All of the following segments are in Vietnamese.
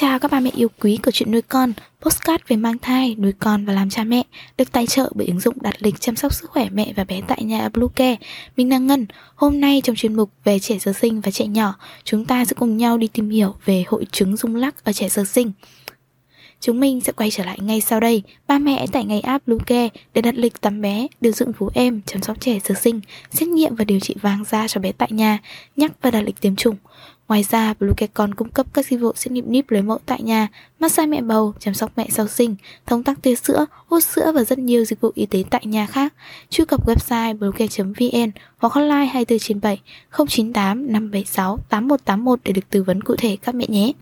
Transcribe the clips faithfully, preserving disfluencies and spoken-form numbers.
chào các bà mẹ yêu quý của Chuyện Nuôi Con, podcast về mang thai, nuôi con và làm cha mẹ, được tài trợ bởi ứng dụng đặt lịch chăm sóc sức khỏe mẹ và bé tại nhà Bluecare. Mình là Ngân. Hôm nay trong chuyên mục về trẻ sơ sinh và trẻ nhỏ, chúng ta sẽ cùng nhau đi tìm hiểu về hội chứng rung lắc ở trẻ sơ sinh. Chúng mình sẽ quay trở lại ngay sau đây. Ba mẹ hãy tải ngay app Bluecare để đặt lịch tắm bé, điều dưỡng vú em, chăm sóc trẻ sơ sinh, xét nghiệm và điều trị vàng da cho bé tại nhà, nhắc và đặt lịch tiêm chủng. Ngoài ra, Bluecare còn cung cấp các dịch vụ xét nghiệm níp lấy mẫu tại nhà, massage mẹ bầu, chăm sóc mẹ sau sinh, thông tắc tia sữa, hút sữa và rất nhiều dịch vụ y tế tại nhà khác. Truy cập website bluecare chấm vn hoặc hotline hai mươi bốn trên bảy không chín tám năm bảy sáu tám một tám một để được tư vấn cụ thể các mẹ nhé.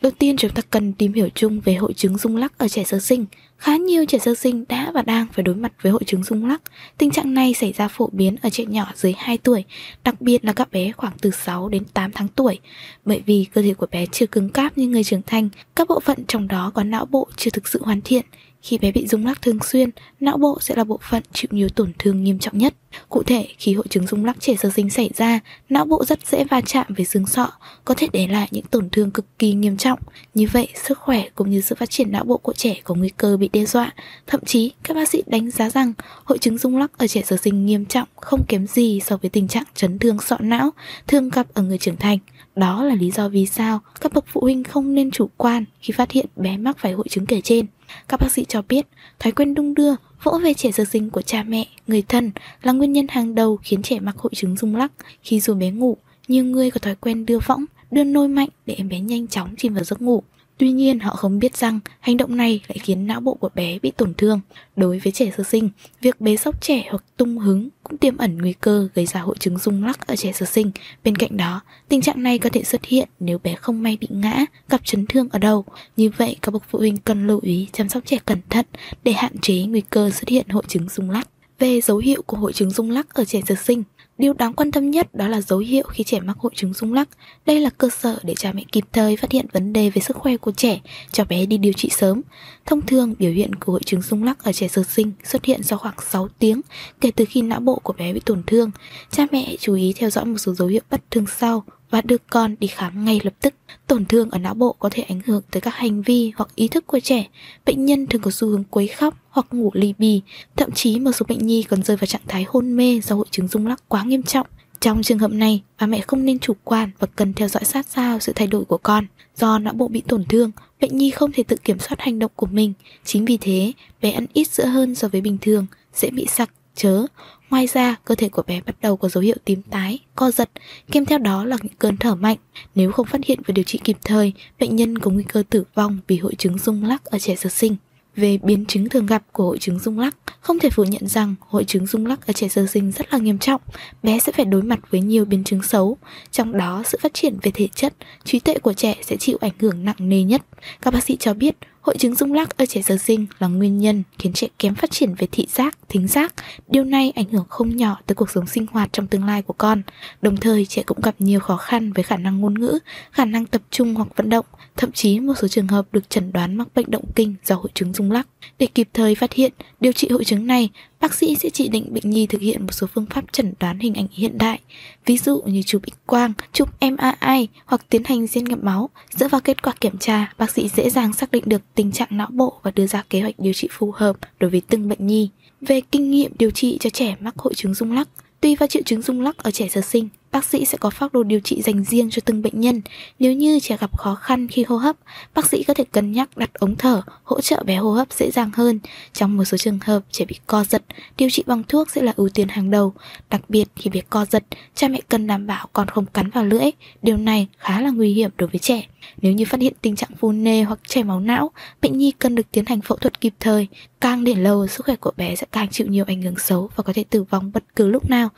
Đầu tiên, chúng ta cần tìm hiểu chung về hội chứng rung lắc ở trẻ sơ sinh. Khá nhiều trẻ sơ sinh đã và đang phải đối mặt với hội chứng rung lắc. Tình trạng này xảy ra phổ biến ở trẻ nhỏ dưới hai tuổi, đặc biệt là các bé khoảng từ sáu đến tám tháng tuổi. Bởi vì cơ thể của bé chưa cứng cáp như người trưởng thành, các bộ phận trong đó có não bộ chưa thực sự hoàn thiện. Khi bé bị rung lắc thường xuyên, não bộ sẽ là bộ phận chịu nhiều tổn thương nghiêm trọng nhất. Cụ thể, khi hội chứng rung lắc trẻ sơ sinh xảy ra, não bộ rất dễ va chạm với xương sọ, có thể để lại những tổn thương cực kỳ nghiêm trọng. Như vậy, sức khỏe cũng như sự phát triển não bộ của trẻ có nguy cơ bị đe dọa. Thậm chí, các bác sĩ đánh giá rằng hội chứng rung lắc ở trẻ sơ sinh nghiêm trọng không kém gì so với tình trạng chấn thương sọ não thường gặp ở người trưởng thành. Đó là lý do vì sao các bậc phụ huynh không nên chủ quan khi phát hiện bé mắc phải hội chứng kể trên. Các bác sĩ cho biết, thói quen đung đưa, vỗ về trẻ sơ sinh của cha mẹ, người thân là nguyên nhân hàng đầu khiến trẻ mắc hội chứng rung lắc. Khi dù bé ngủ, nhiều người có thói quen đưa võng, đưa nôi mạnh để em bé nhanh chóng chìm vào giấc ngủ. Tuy nhiên, họ không biết rằng hành động này lại khiến não bộ của bé bị tổn thương. Đối với trẻ sơ sinh, việc bế xốc trẻ hoặc tung hứng cũng tiềm ẩn nguy cơ gây ra hội chứng rung lắc ở trẻ sơ sinh. Bên cạnh đó, tình trạng này có thể xuất hiện nếu bé không may bị ngã, gặp chấn thương ở đầu. Như vậy, các bậc phụ huynh cần lưu ý chăm sóc trẻ cẩn thận để hạn chế nguy cơ xuất hiện hội chứng rung lắc. Về dấu hiệu của hội chứng rung lắc ở trẻ sơ sinh, điều đáng quan tâm nhất đó là dấu hiệu khi trẻ mắc hội chứng rung lắc. Đây là cơ sở để cha mẹ kịp thời phát hiện vấn đề về sức khỏe của trẻ, cho bé đi điều trị sớm. Thông thường, biểu hiện của hội chứng rung lắc ở trẻ sơ sinh xuất hiện sau khoảng sáu tiếng kể từ khi não bộ của bé bị tổn thương. Cha mẹ hãy chú ý theo dõi một số dấu hiệu bất thường sau và đưa con đi khám ngay lập tức. Tổn thương ở não bộ có thể ảnh hưởng tới các hành vi hoặc ý thức của trẻ. Bệnh nhân thường có xu hướng quấy khóc hoặc ngủ li bì. Thậm chí một số bệnh nhi còn rơi vào trạng thái hôn mê do hội chứng rung lắc quá nghiêm trọng. Trong trường hợp này, bà mẹ không nên chủ quan và cần theo dõi sát sao sự thay đổi của con. Do não bộ bị tổn thương, bệnh nhi không thể tự kiểm soát hành động của mình. Chính vì thế, bé ăn ít sữa hơn so với bình thường, dễ bị sặc, chớ. Ngoài ra, cơ thể của bé bắt đầu có dấu hiệu tím tái, co giật, kèm theo đó là những cơn thở mạnh. Nếu không phát hiện và điều trị kịp thời, bệnh nhân có nguy cơ tử vong vì hội chứng rung lắc ở trẻ sơ sinh. Về biến chứng thường gặp của hội chứng rung lắc, không thể phủ nhận rằng hội chứng rung lắc ở trẻ sơ sinh rất là nghiêm trọng. Bé sẽ phải đối mặt với nhiều biến chứng xấu, trong đó sự phát triển về thể chất, trí tuệ của trẻ sẽ chịu ảnh hưởng nặng nề nhất. Các bác sĩ cho biết, hội chứng rung lắc ở trẻ sơ sinh là nguyên nhân khiến trẻ kém phát triển về thị giác, thính giác. Điều này ảnh hưởng không nhỏ tới cuộc sống sinh hoạt trong tương lai của con. Đồng thời, trẻ cũng gặp nhiều khó khăn với khả năng ngôn ngữ, khả năng tập trung hoặc vận động. Thậm chí, một số trường hợp được chẩn đoán mắc bệnh động kinh do hội chứng rung lắc. Để kịp thời phát hiện, điều trị hội chứng này, bác sĩ sẽ chỉ định bệnh nhi thực hiện một số phương pháp chẩn đoán hình ảnh hiện đại, ví dụ như chụp X-quang, chụp em a i hoặc tiến hành xét nghiệm máu. Dựa vào kết quả kiểm tra, bác sĩ dễ dàng xác định được tình trạng não bộ và đưa ra kế hoạch điều trị phù hợp đối với từng bệnh nhi. Về kinh nghiệm điều trị cho trẻ mắc hội chứng rung lắc, tùy vào triệu chứng rung lắc ở trẻ sơ sinh, bác sĩ sẽ có phác đồ điều trị dành riêng cho từng bệnh nhân. Nếu như trẻ gặp khó khăn khi hô hấp, bác sĩ có thể cân nhắc đặt ống thở, hỗ trợ bé hô hấp dễ dàng hơn. Trong một số trường hợp, trẻ bị co giật, điều trị bằng thuốc sẽ là ưu tiên hàng đầu. Đặc biệt khi bé co giật, cha mẹ cần đảm bảo con không cắn vào lưỡi. Điều này khá là nguy hiểm đối với trẻ. Nếu như phát hiện tình trạng phù nề hoặc chảy máu não, bệnh nhi cần được tiến hành phẫu thuật kịp thời. Càng để lâu, sức khỏe của bé sẽ càng chịu nhiều ảnh hưởng xấu và có thể tử vong bất cứ lúc nào.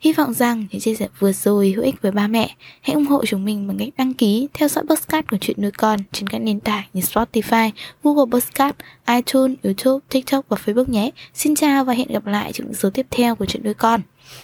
Hy vọng rằng những chia sẻ vừa rồi hữu ích với ba mẹ. Hãy ủng hộ chúng mình bằng cách đăng ký, theo dõi podcast của Chuyện Nuôi Con trên các nền tảng như Spotify, Google Podcast, iTunes, YouTube, TikTok và Facebook nhé. Xin chào và hẹn gặp lại trong những số tiếp theo của Chuyện Nuôi Con.